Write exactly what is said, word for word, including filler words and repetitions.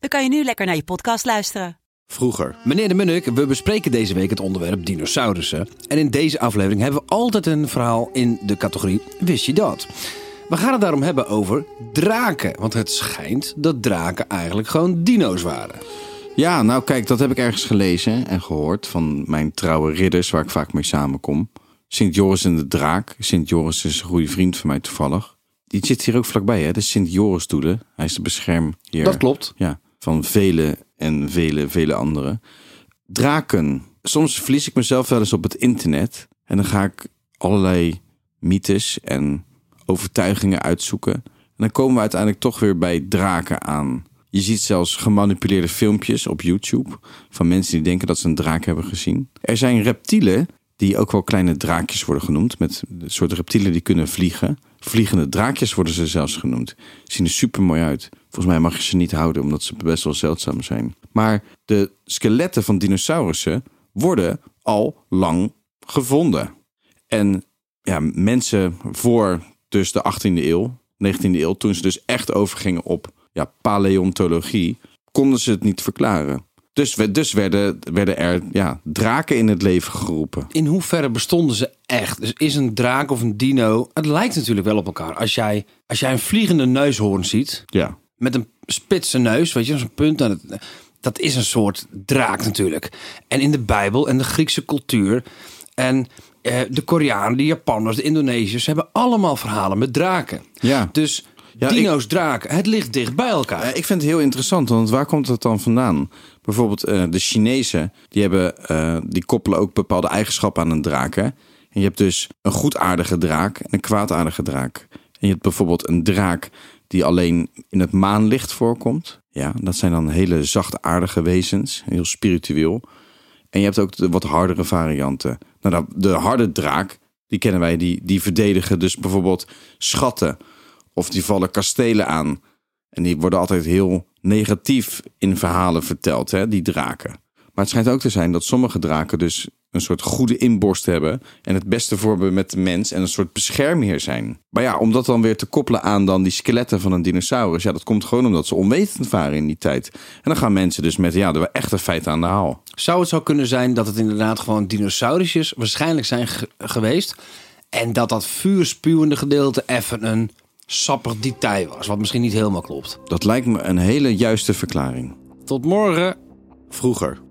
dan kan je nu lekker naar je podcast luisteren. Vroeger. Meneer de Munnik, we bespreken deze week het onderwerp dinosaurussen. En in deze aflevering hebben we altijd een verhaal in de categorie Wist je dat? We gaan het daarom hebben over draken. Want het schijnt dat draken eigenlijk gewoon dino's waren. Ja, nou kijk, dat heb ik ergens gelezen en gehoord van mijn trouwe ridders waar ik vaak mee samenkom. Sint-Joris en de draak. Sint-Joris is een goede vriend van mij toevallig. Die zit hier ook vlakbij, hè? De Sint-Joris-doelen. Hij is de beschermheer. Dat klopt. Ja, van vele en vele, vele anderen. Draken. Soms verlies ik mezelf wel eens op het internet. En dan ga ik allerlei mythes en overtuigingen uitzoeken. En dan komen we uiteindelijk toch weer bij draken aan. Je ziet zelfs gemanipuleerde filmpjes op YouTube van mensen die denken dat ze een draak hebben gezien. Er zijn reptielen die ook wel kleine draakjes worden genoemd, met een soort reptielen die kunnen vliegen. Vliegende draakjes worden ze zelfs genoemd. Ze zien er super mooi uit. Volgens mij mag je ze niet houden, omdat ze best wel zeldzaam zijn. Maar de skeletten van dinosaurussen worden al lang gevonden. En ja, mensen voor dus de achttiende eeuw, negentiende eeuw... toen ze dus echt overgingen op ja, paleontologie, konden ze het niet verklaren. Dus, dus werden, werden er ja, draken in het leven geroepen. In hoeverre bestonden ze echt? Dus is een draak of een dino... Het lijkt natuurlijk wel op elkaar. Als jij, als jij een vliegende neushoorn ziet... Ja. Met een spitse neus, weet je, zo'n punt... Nou, dat, dat is een soort draak natuurlijk. En in de Bijbel en de Griekse cultuur... en eh, de Koreanen, de Japanners, de Indonesiërs... hebben allemaal verhalen met draken. Ja. Dus ja, dino's, ik, draken, het ligt dicht bij elkaar. Ik vind het heel interessant, want waar komt dat dan vandaan? Bijvoorbeeld uh, de Chinezen, die, hebben, uh, die koppelen ook bepaalde eigenschappen aan een draak. Hè? En je hebt dus een goedaardige draak en een kwaadaardige draak. En je hebt bijvoorbeeld een draak die alleen in het maanlicht voorkomt. Ja, dat zijn dan hele zachtaardige wezens, heel spiritueel. En je hebt ook de wat hardere varianten. Nou, de harde draak, die kennen wij, die, die verdedigen dus bijvoorbeeld schatten. Of die vallen kastelen aan. En die worden altijd heel negatief in verhalen verteld, hè, die draken. Maar het schijnt ook te zijn dat sommige draken dus een soort goede inborst hebben. En het beste voorbeeld met de mens en een soort beschermheer zijn. Maar ja, om dat dan weer te koppelen aan dan die skeletten van een dinosaurus. Ja, dat komt gewoon omdat ze onwetend waren in die tijd. En dan gaan mensen dus met ja, de echte feiten aan de haal. Zou het zo kunnen zijn dat het inderdaad gewoon dinosaurusjes waarschijnlijk zijn ge- geweest. En dat dat vuurspuwende gedeelte even een... sappig die tij was, wat misschien niet helemaal klopt. Dat lijkt me een hele juiste verklaring. Tot morgen. Vroeger.